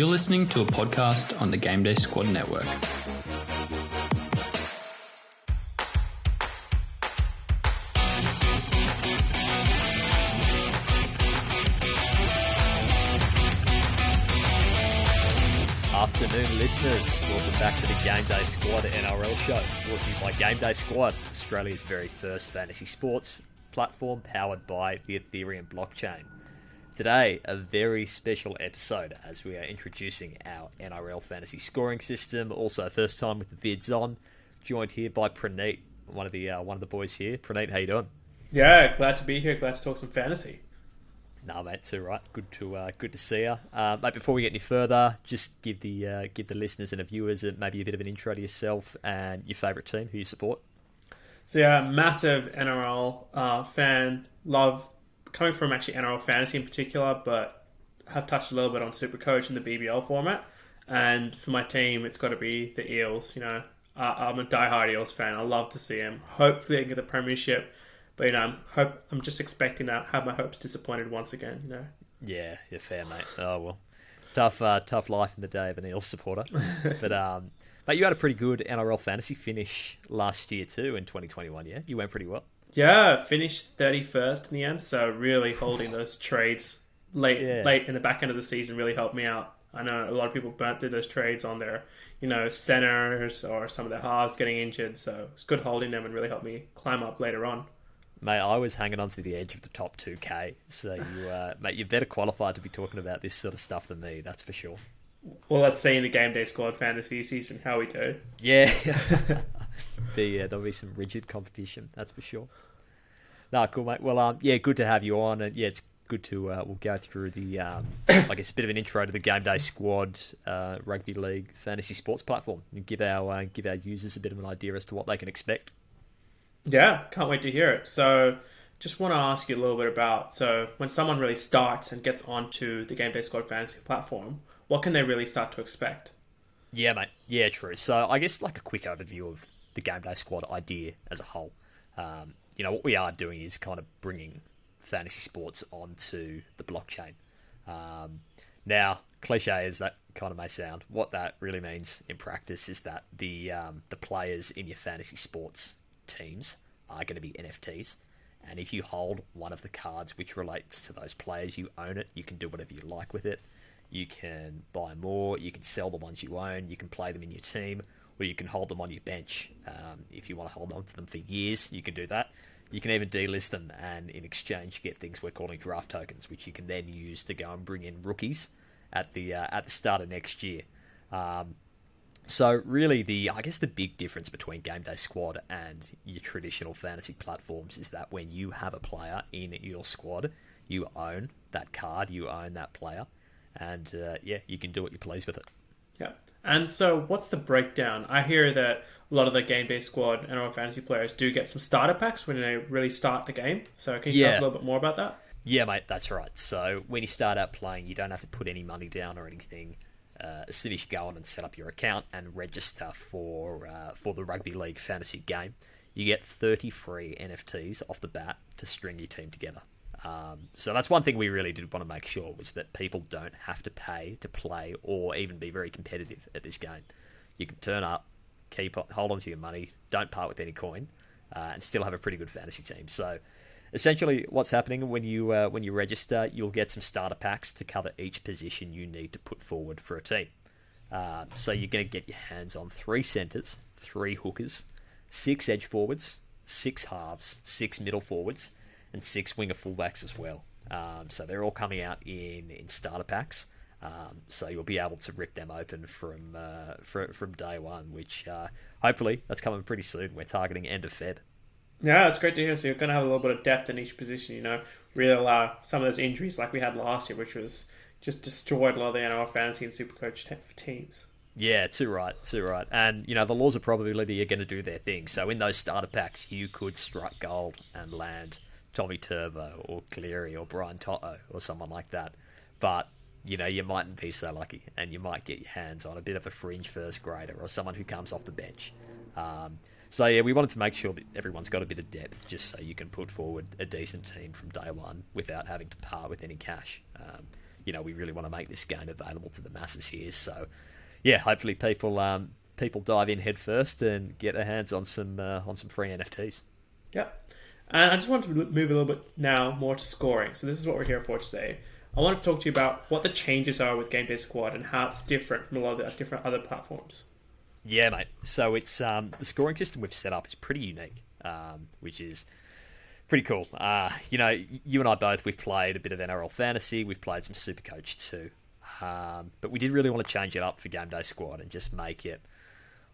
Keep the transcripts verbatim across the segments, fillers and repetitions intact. You're listening to a podcast on the GameDay Squad network. Afternoon, listeners. Welcome back to the GameDay Squad N R L show, brought to you by GameDay Squad, Australia's very first fantasy sports platform powered by the Ethereum blockchain. Today, a very special episode as we are introducing our N R L fantasy scoring system. Also, first time with the vids on. Joined here by Praneet, one of the uh, one of the boys here. Praneet, how you doing? Yeah, glad to be here. Glad to talk some fantasy. Nah, mate, too right. Good to uh, good to see you, uh, mate. Before we get any further, just give the uh, give the listeners and the viewers a, maybe a bit of an intro to yourself and your favourite team, who you support. So yeah, massive N R L uh, fan. Love. Coming from actually N R L fantasy in particular, but have touched a little bit on Supercoach and the B B L format. And for my team, it's got to be the Eels. You know, uh, I'm a diehard Eels fan. I love to see them. Hopefully, I can get the premiership. But you know, I'm hope I'm just expecting to have my hopes disappointed once again. You know. Yeah, you're fair, mate. Oh well, tough, uh, tough life in the day of an Eels supporter. But um, mate, you had a pretty good N R L fantasy finish last year too in twenty twenty-one. Yeah, you went pretty well. Yeah, finished thirty-first in the end, so really holding those trades late yeah. late in the back end of the season really helped me out. I know a lot of people burnt through those trades on their, you know, centers or some of their halves getting injured, so it's good holding them and really helped me climb up later on. Mate, I was hanging on to the edge of the top two K, so you, uh, mate, you're better qualified to be talking about this sort of stuff than me, that's for sure. Well, let's see in the GameDay Squad fantasy season how we do. Yeah. The, uh, there'll be some rigid competition, that's for sure. Nah, cool, mate. Well, um, yeah, good to have you on. And yeah, it's good to, uh, we'll go through the, um, I guess, a bit of an intro to the GameDay Squad uh, rugby league fantasy sports platform and give our, uh, give our users a bit of an idea as to what they can expect. Yeah, can't wait to hear it. So just want to ask you a little bit about, so when someone really starts and gets onto the GameDay Squad fantasy platform, what can they really start to expect? Yeah, mate. Yeah, true. So I guess like a quick overview of the GameDay Squad idea as a whole. Um, you know, what we are doing is kind of bringing fantasy sports onto the blockchain. Um, now, cliche as that kind of may sound, what that really means in practice is that the um, the players in your fantasy sports teams are going to be N F Ts. And if you hold one of the cards which relates to those players, you own it. You can do whatever you like with it. You can buy more. You can sell the ones you own. You can play them in your team. Or you can hold them on your bench. Um, if you want to hold on to them for years, you can do that. You can even delist them and in exchange get things we're calling draft tokens, which you can then use to go and bring in rookies at the uh, at the start of next year. Um, so really, the I guess the big difference between GameDay Squad and your traditional fantasy platforms is that when you have a player in your squad, you own that card, you own that player, and uh, yeah, you can do what you please with it. Yeah. And so what's the breakdown? I hear that a lot of the GameDay Squad and our fantasy players do get some starter packs when they really start the game. So can you yeah. tell us a little bit more about that? Yeah, mate, that's right. So when you start out playing, you don't have to put any money down or anything. Uh, as soon as you go on and set up your account and register for uh, for the Rugby League fantasy game, you get thirty free N F Ts off the bat to string your team together. Um, so that's one thing we really did want to make sure was that people don't have to pay to play or even be very competitive at this game. You can turn up, keep on, hold on to your money, don't part with any coin, uh, and still have a pretty good fantasy team. So essentially what's happening when you uh, when you register, you'll get some starter packs to cover each position you need to put forward for a team. Uh, so you're going to get your hands on three centres, three hookers, six edge forwards, six halves, six middle forwards, and six winger fullbacks as well. Um, so they're all coming out in, in starter packs. Um, so you'll be able to rip them open from uh, from, from day one, which uh, hopefully that's coming pretty soon. We're targeting end of February. Yeah, that's great to hear. So you're going to have a little bit of depth in each position, you know, really allow some of those injuries like we had last year, which was just destroyed a lot of the N R L fantasy and Supercoach teams. Yeah, too right, too right. And, you know, the laws of probability are going to do their thing. So in those starter packs, you could strike gold and land Tommy Turbo or Cleary or Brian Toto or someone like that. But, you know, you mightn't be so lucky and you might get your hands on a bit of a fringe first grader or someone who comes off the bench. Um, so, yeah, we wanted to make sure that everyone's got a bit of depth just so you can put forward a decent team from day one without having to part with any cash. Um, you know, we really want to make this game available to the masses here. So, yeah, hopefully people um, people dive in head first and get their hands on some uh, on some free N F Ts. Yeah. And I just want to move a little bit now more to scoring. So this is what we're here for today. I want to talk to you about what the changes are with GameDay Squad and how it's different from a lot of the different other platforms. Yeah, mate. So it's um, the scoring system we've set up is pretty unique, um, which is pretty cool. Uh, you know, you and I both, we've played a bit of N R L Fantasy. We've played some Supercoach too. Um, but we did really want to change it up for GameDay Squad and just make it,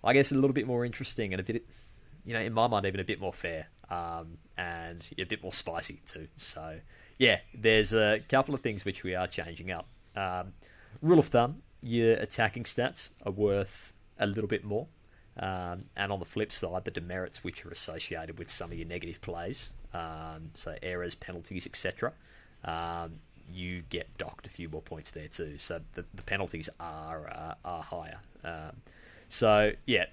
I guess, a little bit more interesting and a bit, you know, in my mind, even a bit more fair. Um, and a bit more spicy too. So yeah, there's a couple of things which we are changing up. Um, rule of thumb, your attacking stats are worth a little bit more. Um, and on the flip side, the demerits which are associated with some of your negative plays, um, so errors, penalties, et cetera, um, you get docked a few more points there too. So the, the penalties are uh, are higher. Um, so yeah,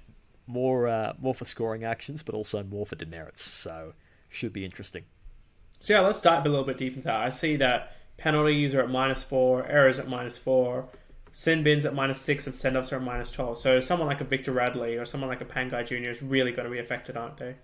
More uh, more for scoring actions, but also more for demerits. So, should be interesting. So, yeah, let's dive a little bit deep into that. I see that penalties are at minus four, errors at minus four, sin bins at minus six, and send-offs are at minus twelve. So, someone like a Victor Radley or someone like a Pangai Junior is really going to be affected, aren't they?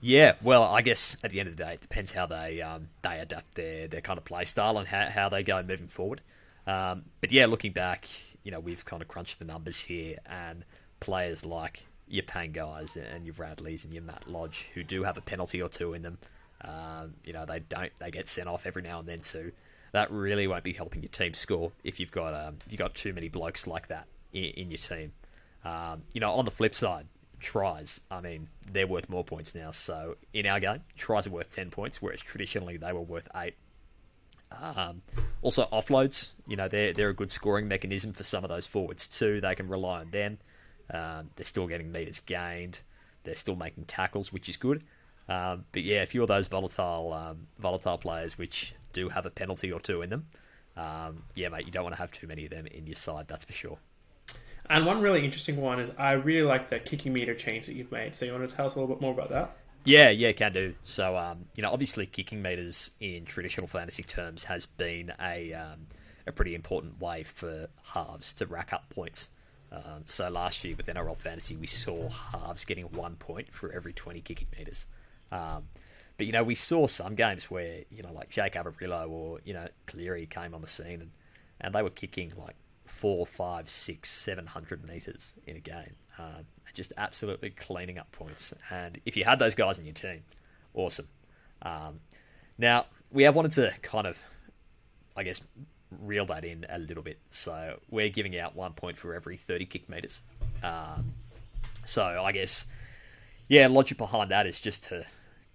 Yeah, well, I guess at the end of the day, it depends how they um, they adapt their, their kind of play style and how, how they go moving forward. Um, but, yeah, looking back, you know, we've kind of crunched the numbers here, and players like your Pangais and your Radleys and your Matt Lodge, who do have a penalty or two in them, um, you know, they don't they get sent off every now and then too. That really won't be helping your team score if you've got um, if you've got too many blokes like that in, in your team. Um, you know, on the flip side, tries. I mean, they're worth more points now. So in our game, tries are worth ten points, whereas traditionally they were worth eight. Um, also offloads. You know, they're they're a good scoring mechanism for some of those forwards too. They can rely on them. Um, they're still getting meters gained. They're still making tackles, which is good. Um, but yeah, a few of those volatile um, volatile players which do have a penalty or two in them. Um, yeah, mate, you don't want to have too many of them in your side, that's for sure. And one really interesting one is I really like the kicking meter change that you've made. So you want to tell us a little bit more about that? Yeah, yeah, can do. So, um, you know, obviously kicking meters in traditional fantasy terms has been a, um, a pretty important way for halves to rack up points. Um, so last year with N R L Fantasy, we saw halves getting one point for every twenty kicking metres. Um, but, you know, we saw some games where, you know, like Jake Aberillo or, you know, Cleary came on the scene and, and they were kicking like four, five, six, seven hundred metres in a game. Um, just absolutely cleaning up points. And if you had those guys in your team, awesome. Um, now, we have wanted to kind of, I guess, reel that in a little bit. So we're giving out one point for every thirty kick meters. Um, so I guess, yeah, logic behind that is just to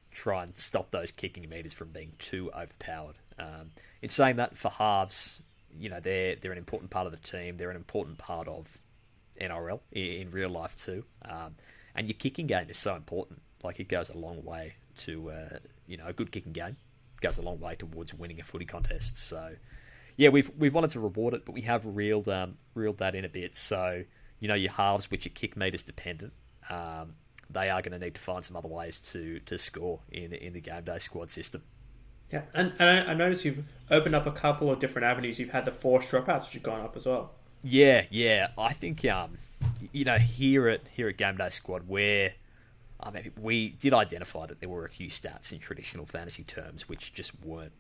try and stop those kicking meters from being too overpowered. Um, in saying that, for halves, you know, they're they're an important part of the team. They're an important part of N R L in, in real life too. Um, and your kicking game is so important. Like it goes a long way to, uh, you know, a good kicking game goes a long way towards winning a footy contest. So. Yeah, we've we wanted to reward it, but we have reeled um, reeled that in a bit. So, you know, your halves, which are kick meters dependent, um, they are going to need to find some other ways to to score in in the GameDay Squad system. Yeah, and, and I noticed you've opened up a couple of different avenues. You've had the forced dropouts, which have gone up as well. Yeah, yeah. I think, um, you know, here at here at GameDay Squad, where I mean, we did identify that there were a few stats in traditional fantasy terms which just weren't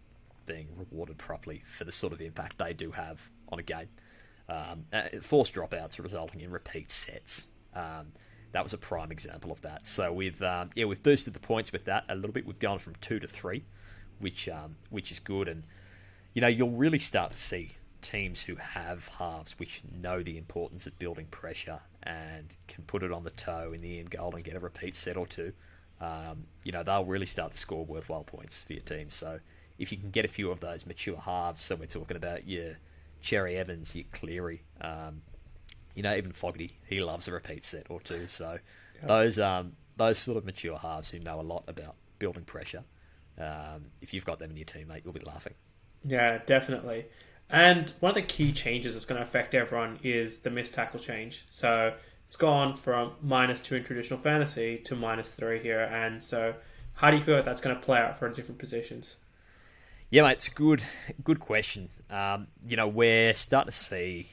being rewarded properly for the sort of impact they do have on a game. Um, forced dropouts resulting in repeat sets. Um, that was a prime example of that. So we've um, yeah we've boosted the points with that a little bit. We've gone from two to three, which um, which is good. And you know you'll really start to see teams who have halves which know the importance of building pressure and can put it on the toe in the end goal and get a repeat set or two. Um, you know they'll really start to score worthwhile points for your team. So. If you can get a few of those mature halves, so we're talking about your Cherry Evans, your Cleary, um, you know, even Fogarty, he loves a repeat set or two. So yeah. those um, those sort of mature halves who know a lot about building pressure, um, if you've got them in your team, mate, you'll be laughing. Yeah, definitely. And one of the key changes that's going to affect everyone is the missed tackle change. So it's gone from minus two in traditional fantasy to minus three here. And so how do you feel like that's going to play out for different positions? Yeah, mate, it's good. Good question. Um, you know, we're starting to see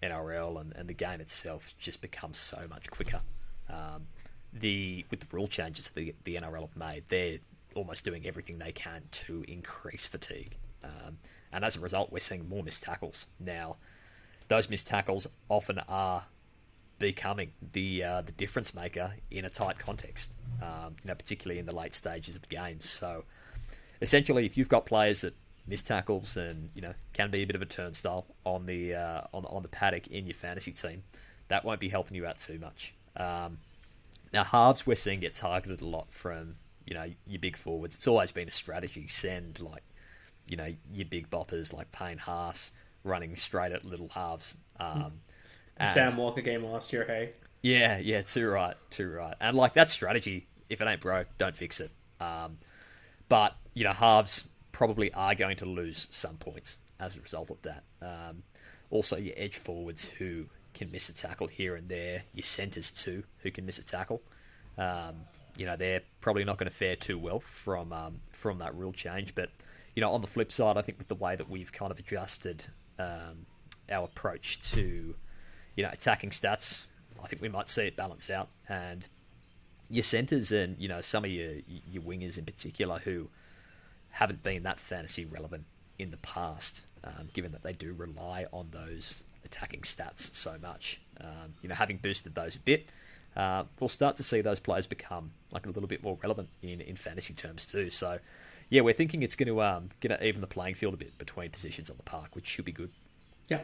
N R L and, and the game itself just become so much quicker. Um, the with the rule changes the the N R L have made, they're almost doing everything they can to increase fatigue, um, and as a result, we're seeing more missed tackles now. Those missed tackles often are becoming the uh, the difference maker in a tight context, um, you know, particularly in the late stages of games. So essentially, if you've got players that miss tackles and, you know, can be a bit of a turnstile on the uh, on on the paddock in your fantasy team, that won't be helping you out too much. Um, now, halves we're seeing get targeted a lot from, you know, your big forwards. It's always been a strategy. Send, like, you know, your big boppers like Payne Haas running straight at little halves. Um, the Sam Walker game last year, hey? Yeah, yeah, too right, too right. And, like, that strategy, if it ain't broke, don't fix it. Um, but, you know, halves probably are going to lose some points as a result of that. Um, also, your edge forwards who can miss a tackle here and there, your centres too, who can miss a tackle. Um, you know, they're probably not going to fare too well from um, from that rule change. But, you know, on the flip side, I think with the way that we've kind of adjusted um, our approach to, you know, attacking stats, I think we might see it balance out. And your centres and, you know, some of your your wingers in particular who haven't been that fantasy relevant in the past, um, given that they do rely on those attacking stats so much. Um, you know, having boosted those a bit, uh, we'll start to see those players become like a little bit more relevant in, in fantasy terms too. So, yeah, we're thinking it's going to um, going to even the playing field a bit between positions on the park, which should be good. Yeah.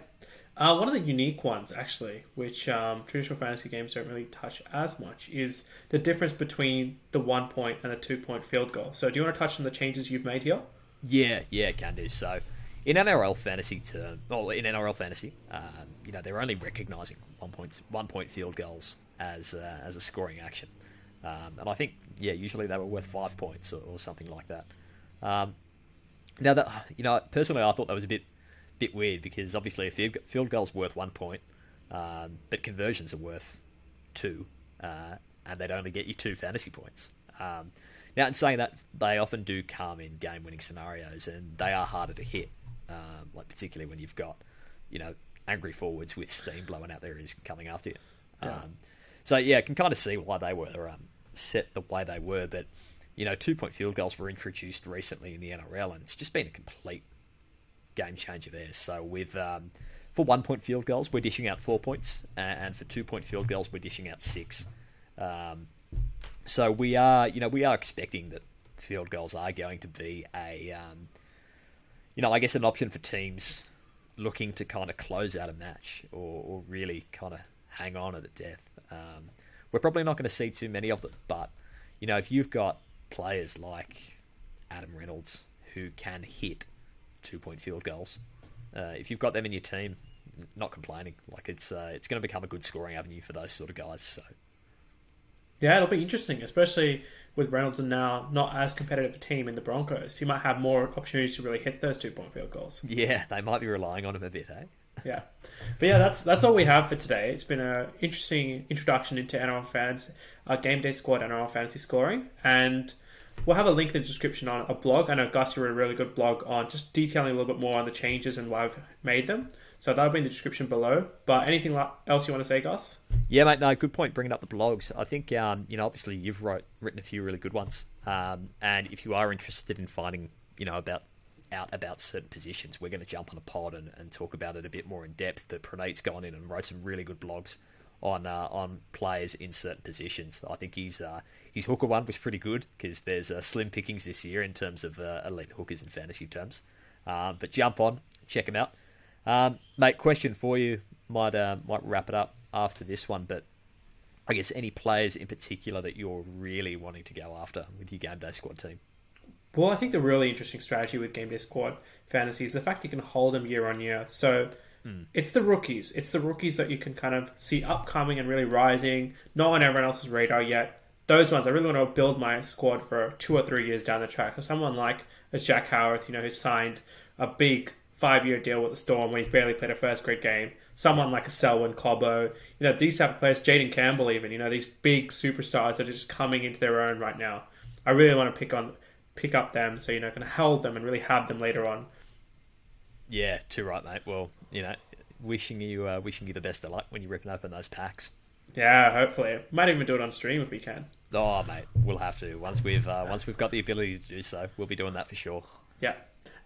Uh, one of the unique ones, actually, which um, traditional fantasy games don't really touch as much, is the difference between the one-point and the two-point field goal. So do you want to touch on the changes you've made here? Yeah, yeah, can do. So in N R L fantasy term, well, in N R L fantasy, um, you know, they're only recognising one-point one-point field goals as uh, as a scoring action, um, and I think yeah, usually they were worth five points or, or something like that. Um, now that you know, personally, I thought that was a bit bit weird because obviously a field, field goal's worth one point, um, but conversions are worth two, uh, and they'd only get you two fantasy points. Um, now, in saying that, they often do come in game-winning scenarios, and they are harder to hit. Um, like particularly when you've got, you know, angry forwards with steam blowing out their ears coming after you. Yeah. Um, so, yeah, I can kind of see why they were um, set the way they were. But, you know, two-point field goals were introduced recently in the N R L, and it's just been a complete game changer there. So with um, for one-point field goals, we're dishing out four points, and for two-point field goals, we're dishing out six. Um, so we are, you know, we are expecting that field goals are going to be a... Um, You know, I guess an option for teams looking to kind of close out a match or, or really kind of hang on at the death. Um, we're probably not going to see too many of them, but, you know, if you've got players like Adam Reynolds who can hit two-point field goals, uh, if you've got them in your team, not complaining. Like, it's uh, it's going to become a good scoring avenue for those sort of guys, so... Yeah, it'll be interesting, especially with Reynolds and now not as competitive a team in the Broncos. He might have more opportunities to really hit those two-point field goals. Yeah, they might be relying on him a bit, eh? Yeah. But yeah, that's that's all we have for today. It's been an interesting introduction into N R L fans, uh, GameDay Squad, N R L fantasy scoring. And we'll have a link in the description on a blog. I know Gus wrote a really good blog on just detailing a little bit more on the changes and why I've made them. So that'll be in the description below. But anything else you want to say, Gus? Yeah, mate, no, good point bringing up the blogs. I think, um, you know, obviously you've wrote, written a few really good ones. Um, and if you are interested in finding, you know, about out about certain positions, we're going to jump on a pod and, and talk about it a bit more in depth. But Praneet's gone in and wrote some really good blogs on uh, on players in certain positions. I think he's, uh, his hooker one was pretty good because there's uh, slim pickings this year in terms of uh, elite hookers in fantasy terms. Um, but jump on, check him out. Um, mate, question for you, might uh, might wrap it up after this one, but I guess any players in particular that you're really wanting to go after with your GameDay Squad team? Well, I think the really interesting strategy with GameDay Squad fantasy is the fact you can hold them year on year. So mm. it's the rookies. It's the rookies that you can kind of see upcoming and really rising, not on everyone else's radar yet. Those ones, I really want to build my squad for two or three years down the track. Or someone like a Jack Howarth, you know, who signed a big five-year deal with the Storm where he's barely played a first-grade game. Someone like a Selwyn Cobbo. You know, these type of players, Jaden Campbell even, you know, these big superstars that are just coming into their own right now. I really want to pick on pick up them so you're not going to hold them and really have them later on. Yeah, too right, mate. Well, you know, wishing you uh, wishing you the best of luck when you're ripping open those packs. Yeah, hopefully. Might even do it on stream if we can. Oh, mate, we'll have to. Once we've uh, once we've got the ability to do so, we'll be doing that for sure. Yeah.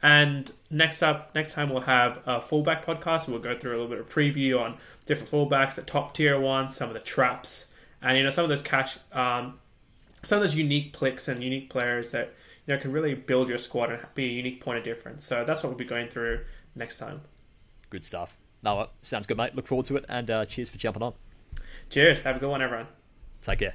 And next up, next time we'll have a fullback podcast. We'll go through a little bit of preview on different fullbacks, the top tier ones, some of the traps, and, you know, some of those cash, um, some of those unique picks and unique players that, you know, can really build your squad and be a unique point of difference. So that's what we'll be going through next time. Good stuff. No, sounds good, mate. Look forward to it, and uh, cheers for jumping on. Cheers. Have a good one, everyone. Take care.